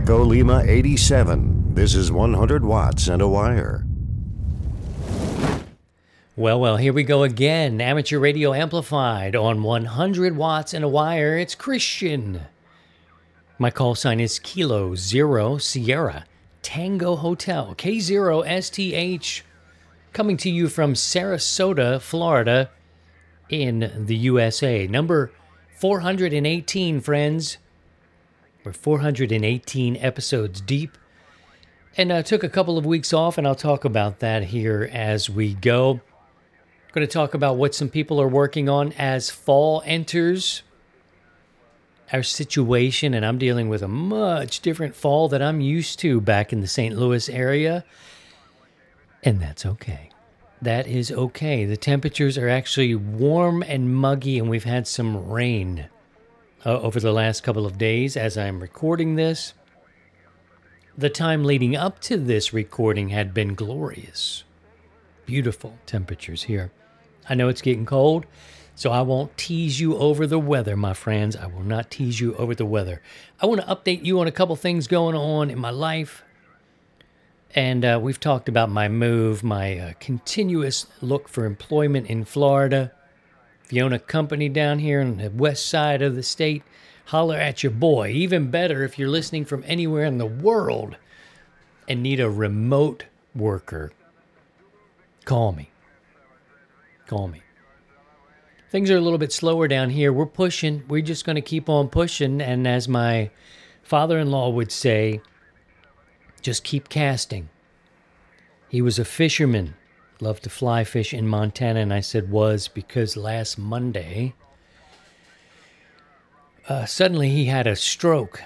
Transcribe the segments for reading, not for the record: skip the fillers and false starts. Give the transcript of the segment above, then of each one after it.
Echo Lima 87. This is 100 Watts and a Wire. Well, here we go again. Amateur Radio Amplified on 100 Watts and a Wire. It's Christian. My call sign is Kilo Zero Sierra Tango Hotel, K0STH, coming to you from Sarasota, Florida, in the USA. Number 418, friends. We're 418 episodes deep. And I took a couple of weeks off, and I'll talk about that here as we go. I'm going to talk about what some people are working on as fall enters our situation, and I'm dealing with a much different fall than I'm used to back in the St. Louis area, and that's okay. That is okay. The temperatures are actually warm and muggy, and we've had some rain over the last couple of days as I'm recording this. The time leading up to this recording had been glorious. Beautiful temperatures here. I know it's getting cold, so I won't tease you over the weather, my friends. I will not tease you over the weather. I want to update you on a couple things going on in my life. And we've talked about my move, my continuous look for employment in Florida. If you own a company down here on the west side of the state, holler at your boy. Even better if you're listening from anywhere in the world and need a remote worker. Call me. Things are a little bit slower down here. We're pushing. We're just going to keep on pushing. And as my father-in-law would say, just keep casting. He was a fisherman. Loved to fly fish in Montana. And I said was because last Monday, suddenly he had a stroke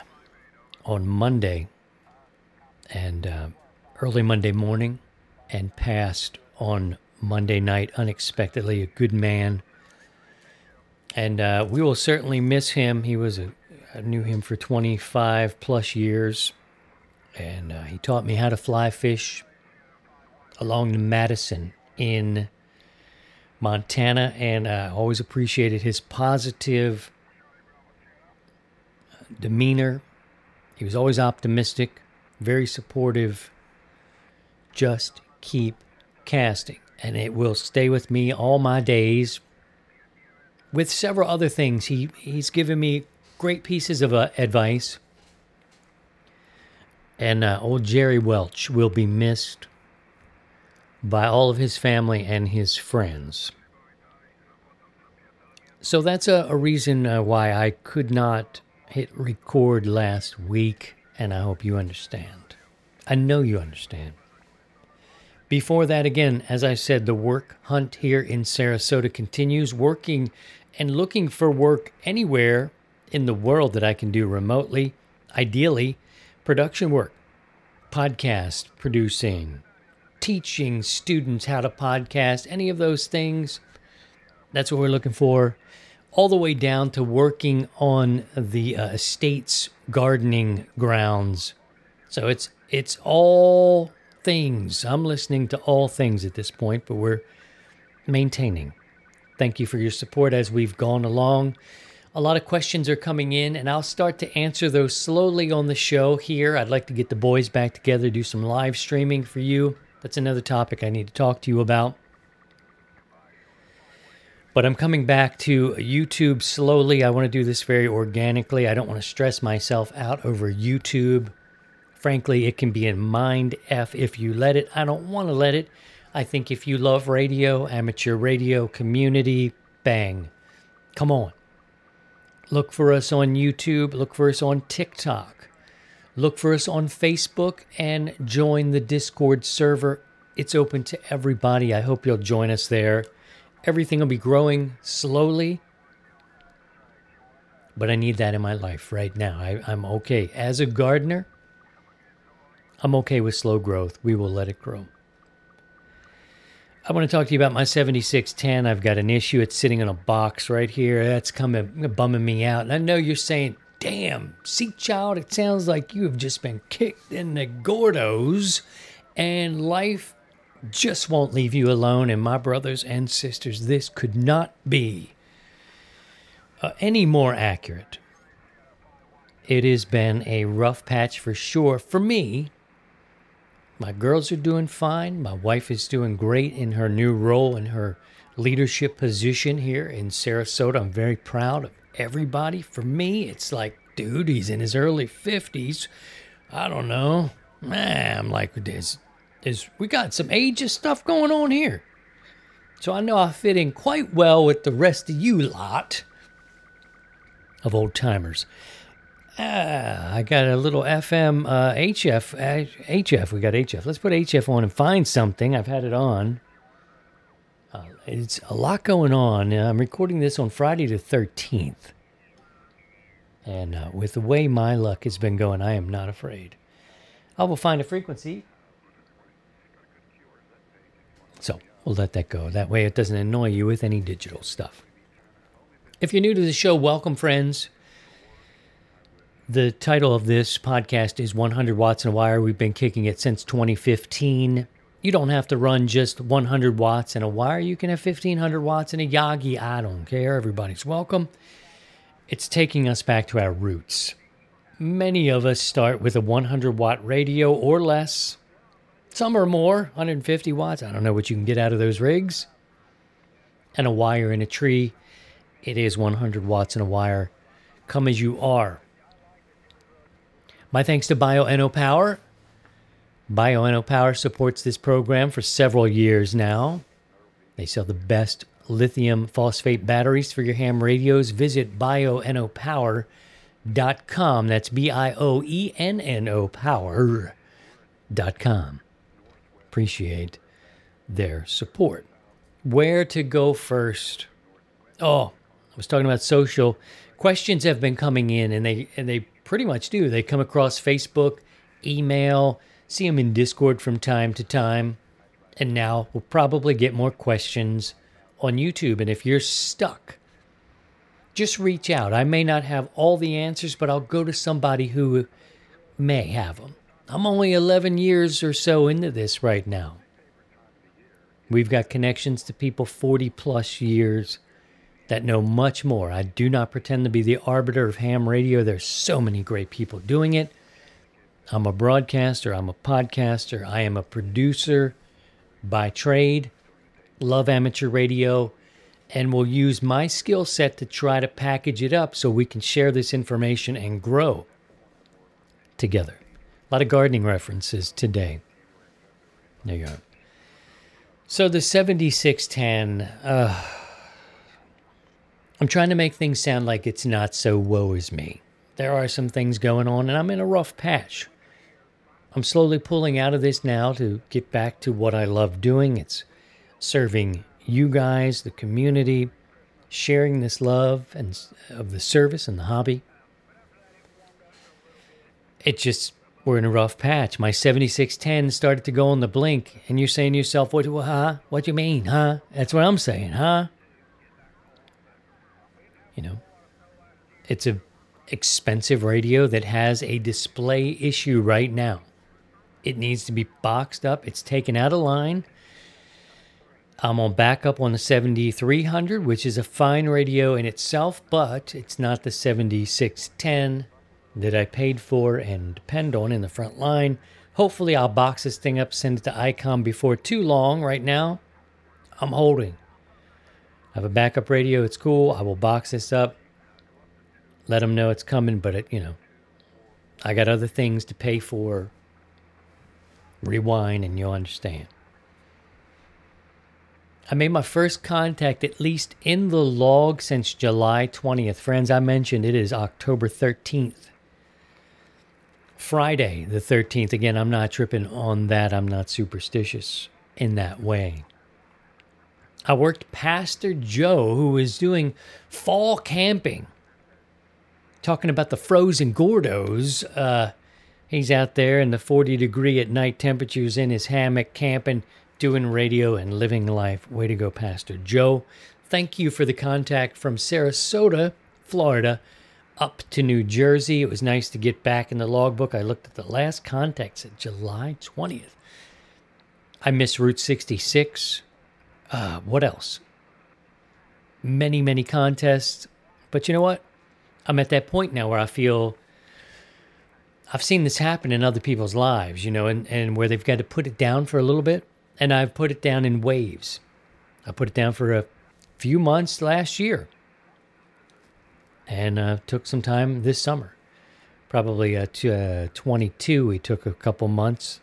on Monday. And early Monday morning. And passed on Monday night unexpectedly. A good man. And we will certainly miss him. He was I knew him for 25 plus years. And he taught me how to fly fish along the Madison in Montana. And I always appreciated his positive demeanor. He was always optimistic, very supportive. Just keep casting. And it will stay with me all my days. With several other things, he's given me great pieces of advice. And old Jerry Welch will be missed by all of his family and his friends. So that's a reason why I could not hit record last week, and I hope you understand. I know you understand. Before that, again, as I said, the work hunt here in Sarasota continues, working and looking for work anywhere in the world that I can do remotely. Ideally, production work, podcast producing, teaching students how to podcast, any of those things. That's what we're looking for, all the way down to working on the estate's gardening grounds. So it's all things. I'm listening to all things at this point, but we're maintaining. Thank you for your support as we've gone along. A lot of questions are coming in, and I'll start to answer those slowly on the show here. I'd like to get the boys back together, do some live streaming for you. That's another topic I need to talk to you about. But I'm coming back to YouTube slowly. I want to do this very organically. I don't want to stress myself out over YouTube. Frankly, it can be a mind F if you let it. I don't want to let it. I think if you love radio, amateur radio, community, bang. Come on. Look for us on YouTube. Look for us on TikTok. Look for us on Facebook and join the Discord server. It's open to everybody. I hope you'll join us there. Everything will be growing slowly. But I need that in my life right now. I'm okay. As a gardener, I'm okay with slow growth. We will let it grow. I want to talk to you about my 7610. I've got an issue. It's sitting in a box right here. That's bumming me out. And I know you're saying, damn, see, child, it sounds like you have just been kicked in the gordos and life just won't leave you alone. And my brothers and sisters, this could not be any more accurate. It has been a rough patch for sure for me. My girls are doing fine. My wife is doing great in her new role and her leadership position here in Sarasota. I'm very proud of everybody. For me, it's like, dude, he's in his early 50s. I don't know. I'm like, we got some ageist stuff going on here. So I know I fit in quite well with the rest of you lot of old timers. I got a little FM, HF. We got HF. Let's put HF on and find something. I've had it on. It's a lot going on. I'm recording this on Friday the 13th. And with the way my luck has been going, I am not afraid. I will find a frequency. So we'll let that go. That way it doesn't annoy you with any digital stuff. If you're new to the show, welcome, friends. The title of this podcast is 100 Watts and a Wire. We've been kicking it since 2015. You don't have to run just 100 watts and a wire. You can have 1,500 watts and a Yagi. I don't care. Everybody's welcome. It's taking us back to our roots. Many of us start with a 100-watt radio or less. Some are more, 150 watts. I don't know what you can get out of those rigs. And a wire in a tree. It is 100 watts and a wire. Come as you are. My thanks to Bioenno Power. Bioenno Power supports this program for several years now. They sell the best lithium phosphate batteries for your ham radios. Visit bioennopower.com. That's B-I-O-E-N-N-O power.com. Appreciate their support. Where to go first? Oh, I was talking about social. Questions have been coming in, and they pretty much do. They come across Facebook, email, see them in Discord from time to time. And now we'll probably get more questions on YouTube. And if you're stuck, just reach out. I may not have all the answers, but I'll go to somebody who may have them. I'm only 11 years or so into this right now. We've got connections to people 40 plus years that know much more. I do not pretend to be the arbiter of ham radio. There's so many great people doing it. I'm a broadcaster. I'm a podcaster. I am a producer by trade. Love amateur radio. And will use my skill set to try to package it up so we can share this information and grow together. A lot of gardening references today. There you go. So the 7610... I'm trying to make things sound like it's not so woe is me. There are some things going on, and I'm in a rough patch. I'm slowly pulling out of this now to get back to what I love doing. It's serving you guys, the community, sharing this love and of the service and the hobby. It just, we're in a rough patch. My 7610 started to go on the blink, and you're saying to yourself, what do you mean, huh? That's what I'm saying, huh? You know, it's an expensive radio that has a display issue right now. It needs to be boxed up. It's taken out of line. I'm on backup on the 7300, which is a fine radio in itself, but it's not the 7610 that I paid for and depend on in the front line. Hopefully I'll box this thing up, send it to ICOM before too long. Right now, I'm holding. I have a backup radio. It's cool. I will box this up. Let them know it's coming, but I got other things to pay for. Rewind and you'll understand. I made my first contact, at least in the log, since July 20th. Friends, I mentioned it is October 13th. Friday the 13th. Again, I'm not tripping on that. I'm not superstitious in that way. I worked Pastor Joe, who was doing fall camping, talking about the frozen Gordos. He's out there in the 40 degree at night temperatures in his hammock, camping, doing radio and living life. Way to go, Pastor Joe. Thank you for the contact from Sarasota, Florida, up to New Jersey. It was nice to get back in the logbook. I looked at the last contacts at July 20th. I miss Route 66. What else? Many contests. But you know what? I'm at that point now where I feel I've seen this happen in other people's lives, you know, and where they've got to put it down for a little bit. And I've put it down in waves. I put it down for a few months last year. And took some time this summer. Probably 22, we took a couple months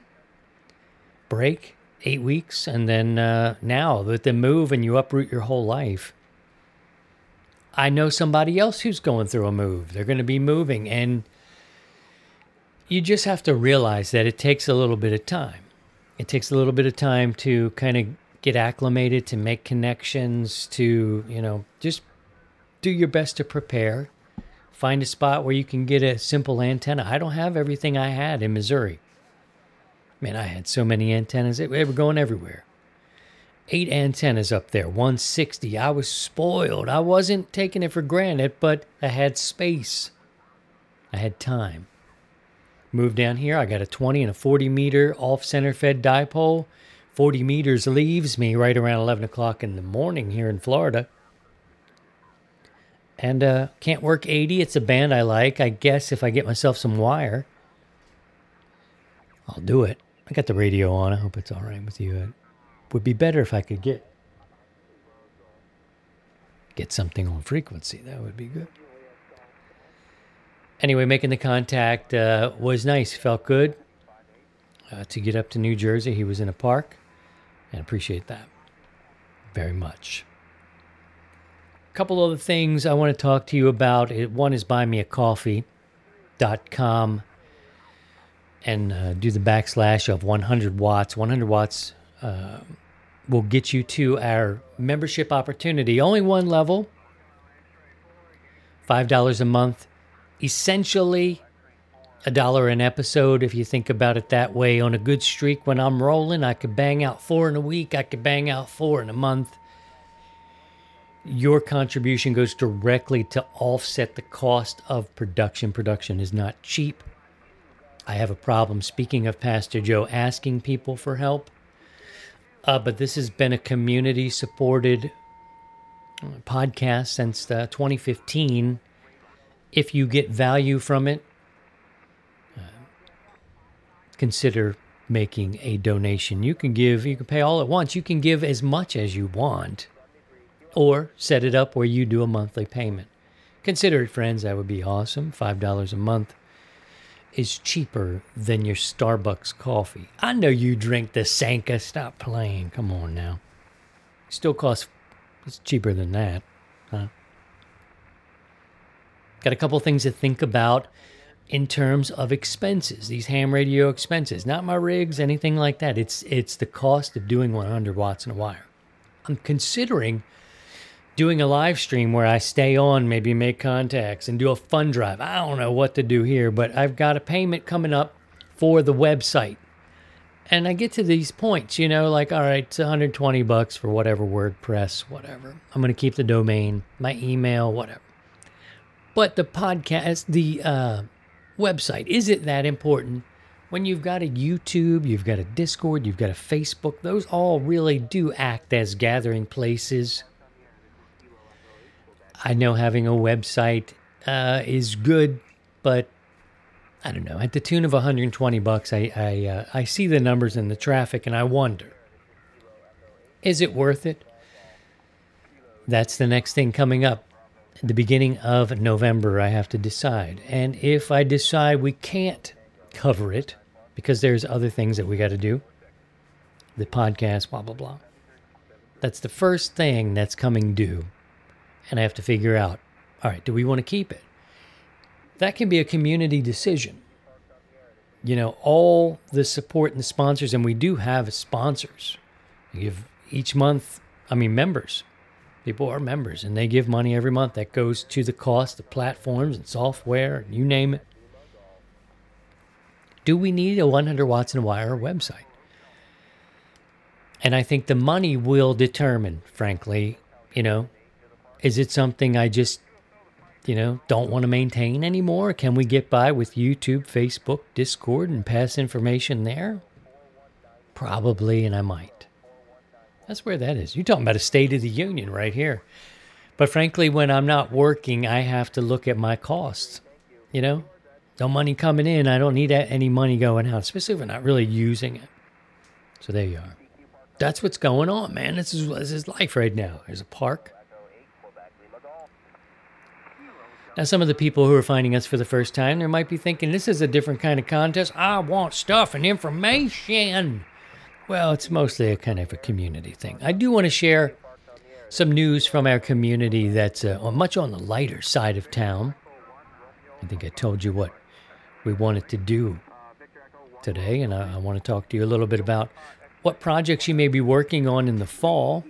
break, 8 weeks. And then now with the move and you uproot your whole life, I know somebody else who's going through a move. They're going to be moving. And you just have to realize that it takes a little bit of time. It takes a little bit of time to kind of get acclimated, to make connections, to, you know, just do your best to prepare. Find a spot where you can get a simple antenna. I don't have everything I had in Missouri. Man, I had so many antennas. They were going everywhere. 8 antennas up there, 160. I was spoiled. I wasn't taking it for granted, but I had space. I had time. Moved down here, I got a 20 and a 40 meter off-center fed dipole. 40 meters leaves me right around 11 o'clock in the morning here in Florida. And can't work 80. It's a band I like. I guess if I get myself some wire, I'll do it. I got the radio on. I hope it's all right with you. It would be better if I could get something on frequency. That would be good. Anyway, making the contact was nice. Felt good to get up to New Jersey. He was in a park, and appreciate that very much. A couple other things I want to talk to you about. One is buymeacoffee.com and do the / of 100 watts. 100 watts will get you to our membership opportunity. Only one level, $5 a month. Essentially $1 an episode, if you think about it that way. On a good streak, when I'm rolling, I could bang out 4 in a week. I could bang out 4 in a month. Your contribution goes directly to offset the cost of production. Production is not cheap. I have a problem, speaking of Pastor Joe, asking people for help. But this has been a community-supported podcast since 2015. If you get value from it, consider making a donation. You can give, you can pay all at once. You can give as much as you want, or set it up where you do a monthly payment. Consider it, friends. That would be awesome. $5 a month is cheaper than your Starbucks coffee. I know you drink the Sanka. Stop playing. Come on now. Still costs, it's cheaper than that, huh? Got a couple things to think about in terms of expenses, these ham radio expenses. Not my rigs, anything like that. It's the cost of doing 100 watts and a wire. I'm considering doing a live stream where I stay on, maybe make contacts and do a fund drive. I don't know what to do here, but I've got a payment coming up for the website. And I get to these points, you know, like, all right, it's $120 for whatever, WordPress, whatever. I'm going to keep the domain, my email, whatever. But the podcast, the website, is it that important when you've got a YouTube, you've got a Discord, you've got a Facebook? Those all really do act as gathering places. I know having a website is good, but I don't know. At the tune of $120, I see the numbers and the traffic, and I wonder, is it worth it? That's the next thing coming up. The beginning of November, I have to decide. And if I decide we can't cover it because there's other things that we got to do, the podcast, blah, blah, blah, that's the first thing that's coming due. And I have to figure out, all right, do we want to keep it? That can be a community decision. You know, all the support and the sponsors, and we do have sponsors. We give each month, members. People are members, and they give money every month. That goes to the cost of platforms and software, and you name it. Do we need a 100 Watts and a Wire website? And I think the money will determine, frankly, you know, is it something I just, you know, don't want to maintain anymore? Can we get by with YouTube, Facebook, Discord, and pass information there? Probably, and I might. That's where that is. You're talking about a state of the union right here. But frankly, when I'm not working, I have to look at my costs. You know, No money coming in. I don't need any money going out, especially if we're not really using it. So there you are. That's what's going on, man. This is life right now. There's a park. Now, some of the people who are finding us for the first time, they might be thinking, this is a different kind of contest. I want stuff and information. Well, it's mostly a kind of a community thing. I do want to share some news from our community that's much on the lighter side of town. I think I told you what we wanted to do today, and I want to talk to you a little bit about what projects you may be working on in the fall.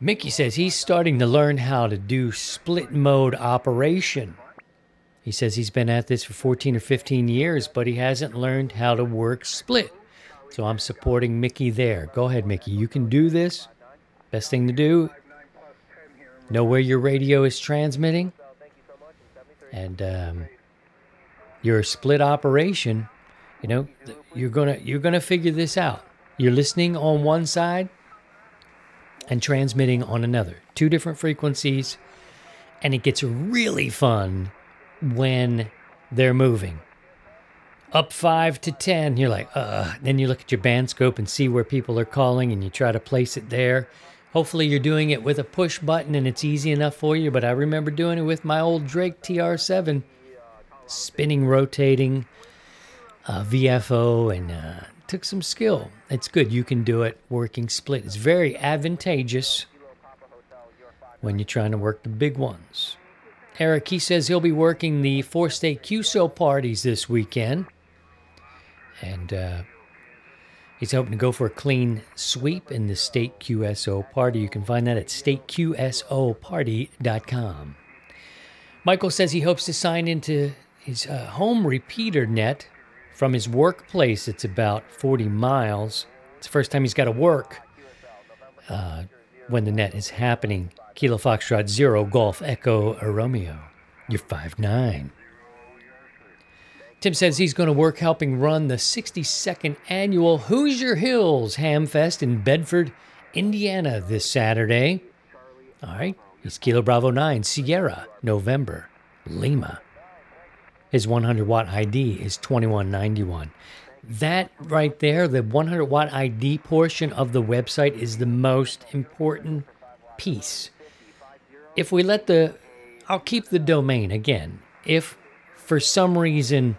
Mickey says he's starting to learn how to do split mode operation. He says he's been at this for 14 or 15 years, but he hasn't learned how to work split. So I'm supporting Mickey there. Go ahead, Mickey. You can do this. Best thing to do, know where your radio is transmitting. And your split operation, you know, you're gonna figure this out. You're listening on one side and transmitting on another, two different frequencies, and it gets really fun when they're moving up 5 to 10. You're like, then you look at your band scope and see where people are calling, and you try to place it there. Hopefully you're doing it with a push button and it's easy enough for you, but I remember doing it with my old Drake TR7, spinning, rotating, VFO, and took some skill. It's good. You can do it working split. It's very advantageous when you're trying to work the big ones. Eric, he says he'll be working the four-state QSO parties this weekend, and he's hoping to go for a clean sweep in the State QSO Party. You can find that at stateqsoparty.com. Michael says he hopes to sign into his home repeater net from his workplace. It's about 40 miles. It's the first time he's got to work when the net is happening. Kilo Foxtrot Zero Golf Echo Romeo. You're 5'9". Tim says he's going to work helping run the 62nd annual Hoosier Hills Ham Fest in Bedford, Indiana this Saturday. All right, he's Kilo Bravo 9 Sierra November Lima. His 100-watt ID is 2191. That right there, the 100-watt ID portion of the website is the most important piece. If we let the... I'll keep the domain again. If for some reason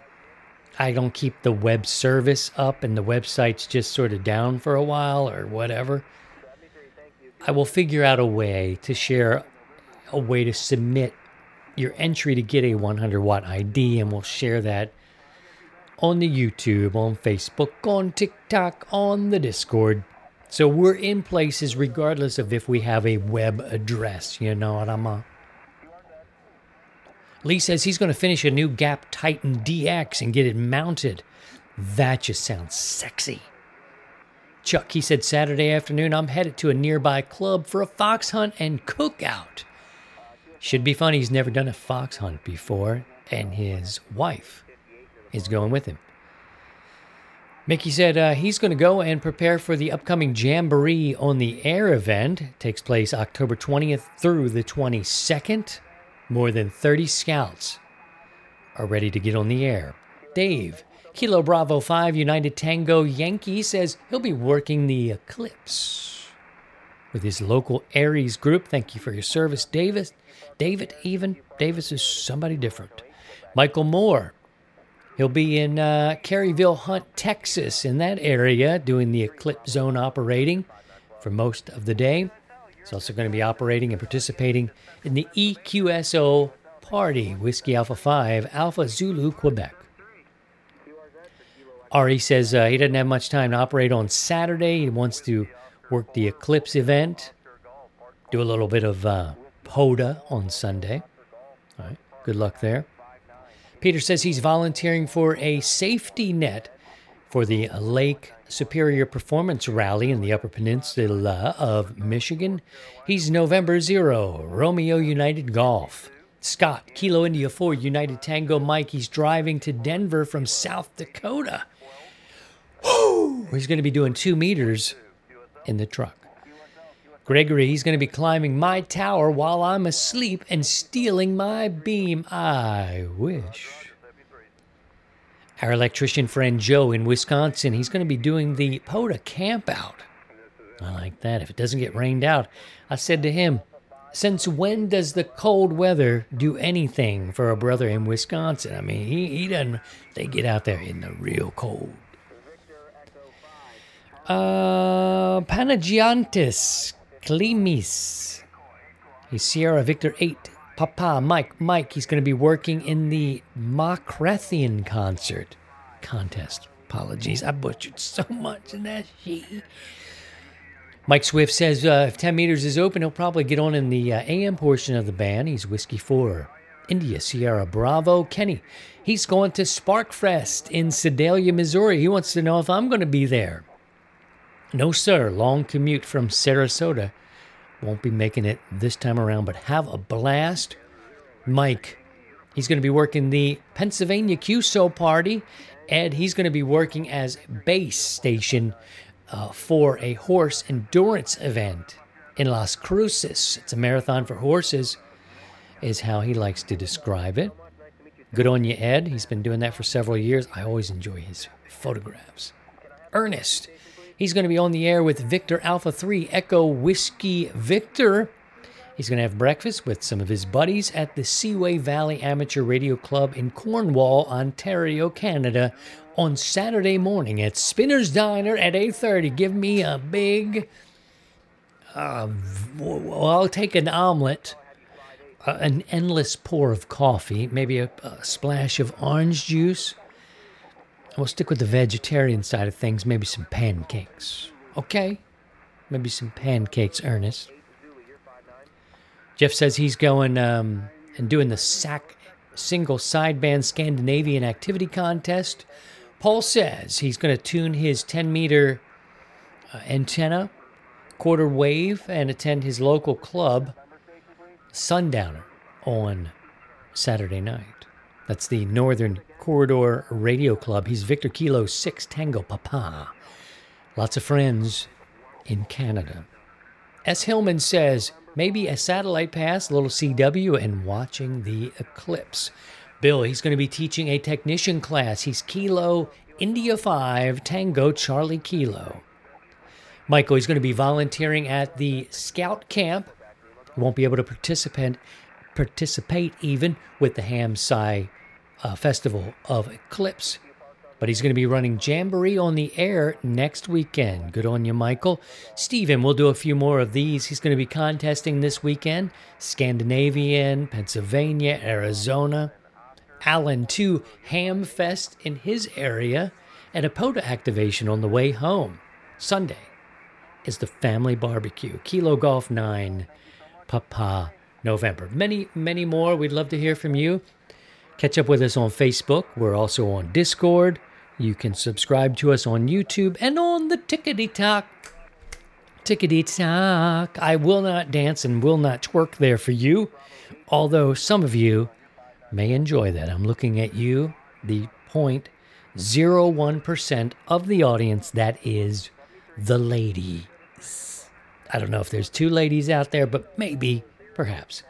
I don't keep the web service up and the website's just sort of down for a while or whatever, I will figure out a way to share a way to submit your entry to get a 100-watt ID, and we'll share that on the YouTube, on Facebook, on TikTok, on the Discord. So we're in places regardless of if we have a web address, you know what I'm on? Lee says he's going to finish a new Gap Titan DX and get it mounted. That just sounds sexy. Chuck, he said Saturday afternoon, I'm headed to a nearby club for a fox hunt and cookout. Should be fun. He's never done a fox hunt before, and his wife is going with him. Mickey said he's going to go and prepare for the upcoming Jamboree on the Air event. It takes place October 20th through the 22nd. More than 30 scouts are ready to get on the air. Dave, Kilo Bravo 5 United Tango Yankee, says he'll be working the Eclipse with his local Aries group. Thank you for your service, Davis. Davis is somebody different. Michael Moore, he'll be in Caryville Hunt, Texas, in that area, doing the Eclipse Zone operating for most of the day. He's also going to be operating and participating in the EQSO Party, Whiskey Alpha 5, Alpha Zulu, Quebec. Ari says he doesn't have much time to operate on Saturday. He wants to work the Eclipse event, do a little bit of POTA on Sunday. All right, good luck there. Peter says he's volunteering for a safety net for the Lake Superior Performance Rally in the Upper Peninsula of Michigan. He's November 0, Romeo United Golf. Scott, Kilo India 4, United Tango Mike. He's driving to Denver from South Dakota. Woo! He's going to be doing 2 meters in the truck. Gregory, he's going to be climbing my tower while I'm asleep and stealing my beam. I wish Our electrician friend Joe in Wisconsin, he's going to be doing the POTA camp out. I like that. If it doesn't get rained out, I said to him, since when does the cold weather do anything for a brother in Wisconsin? I mean, he doesn't. They get out there in the real cold. Panagiantis Klimis. He's Sierra Victor 8. Papa Mike. He's going to be working in the Macrathian Concert contest. Apologies, I butchered so much in that sheet. Mike Swift says if 10 meters is open, he'll probably get on in the AM portion of the band. He's Whiskey 4, India, Sierra Bravo. Kenny, he's going to Sparkfest in Sedalia, Missouri. He wants to know if I'm going to be there. No, sir. Long commute from Sarasota. Won't be making it this time around, but have a blast. Mike, he's going to be working the Pennsylvania QSO party, and he's going to be working as base station for a horse endurance event in Las Cruces. It's a marathon for horses, is how he likes to describe it. Good on you, Ed. He's been doing that for several years. I always enjoy his photographs. Ernest, he's going to be on the air with Victor Alpha 3 Echo Whiskey Victor. He's going to have breakfast with some of his buddies at the Seaway Valley Amateur Radio Club in Cornwall, Ontario, Canada, on Saturday morning at Spinner's Diner at 8:30. Give me a big... I'll take an omelet, an endless pour of coffee, maybe a splash of orange juice. We'll stick with the vegetarian side of things. Maybe some pancakes. Okay? Maybe some pancakes, Ernest. Jeff says he's going and doing the SAC Single Sideband Scandinavian Activity Contest. Paul says he's going to tune his 10-meter antenna, quarter wave, and attend his local club, Sundowner, on Saturday night. That's the Northern Corridor Radio Club. He's Victor Kilo 6 Tango Papa. Lots of friends in Canada. S. Hillman says, maybe a satellite pass, a little CW, and watching the eclipse. Bill, he's going to be teaching a technician class. He's Kilo India 5 Tango Charlie Kilo. Michael, he's going to be volunteering at the Scout Camp. He won't be able to participate even with the Hamsci Festival of Eclipse, but he's going to be running Jamboree on the Air next weekend. Good on you, Michael. Steven, we'll do a few more of these. He's going to be contesting this weekend. Scandinavian, Pennsylvania, Arizona. Allen 2 Ham Fest in his area, and a POTA activation on the way home. Sunday is the family barbecue. Kilo Golf 9 Papa November. Many, many more. We'd love to hear from you. Catch up with us on Facebook. We're also on Discord. You can subscribe to us on YouTube and on the tickety-tock. Tickety-tock. I will not dance and will not twerk there for you, although some of you may enjoy that. I'm looking at you, the 0.01% of the audience that is the ladies. I don't know if there's two ladies out there, but maybe... perhaps.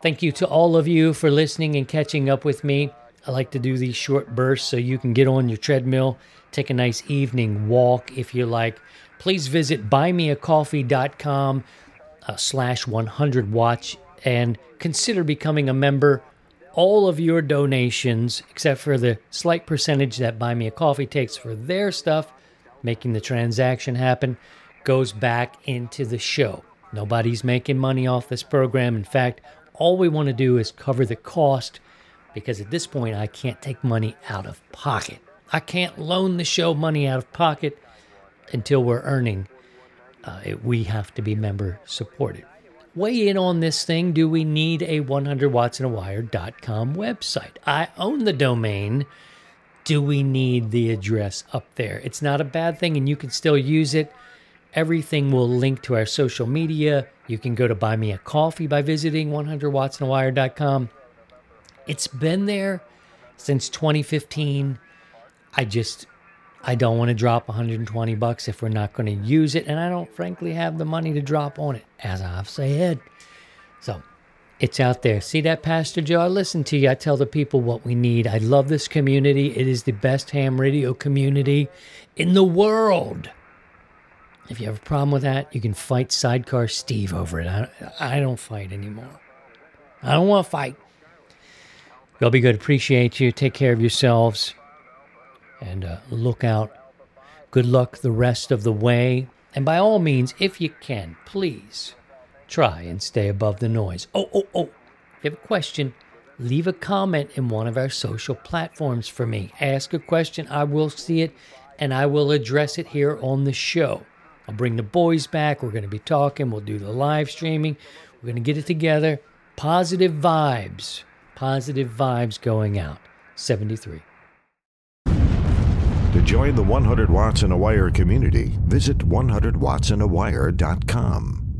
Thank you to all of you for listening and catching up with me. I like to do these short bursts so you can get on your treadmill, take a nice evening walk if you like. Please visit buymeacoffee.com /100watts and consider becoming a member. All of your donations, except for the slight percentage that Buy Me a Coffee takes for their stuff, making the transaction happen, goes back into the show. Nobody's making money off this program. In fact, all we want to do is cover the cost, because at this point, I can't take money out of pocket. I can't loan the show money out of pocket until we're earning. We have to be member supported. Weigh in on this thing. Do we need a 100WattsAndAWire.com website? I own the domain. Do we need the address up there? It's not a bad thing, and you can still use it. Everything will link to our social media. You can go to Buy Me a Coffee by visiting 100WattsAndAWire.com. It's been there since 2015. I don't want to drop $120 if we're not going to use it, and I don't frankly have the money to drop on it, as I've said. So It's out there. See that, Pastor Joe? I listen to you. I tell the people what we need. I love this community. It is the best ham radio community in the world. If you have a problem with that, you can fight Sidecar Steve over it. I don't fight anymore. I don't want to fight. Y'all be good. Appreciate you. Take care of yourselves. And look out. Good luck the rest of the way. And by all means, if you can, please try and stay above the noise. Oh. If you have a question, leave a comment in one of our social platforms for me. Ask a question. I will see it, and I will address it here on the show. I'll bring the boys back. We're going to be talking. We'll do the live streaming. We're going to get it together. Positive vibes. Positive vibes going out. 73. To join the 100 Watts and a Wire community, visit 100WattsAndAWire.com.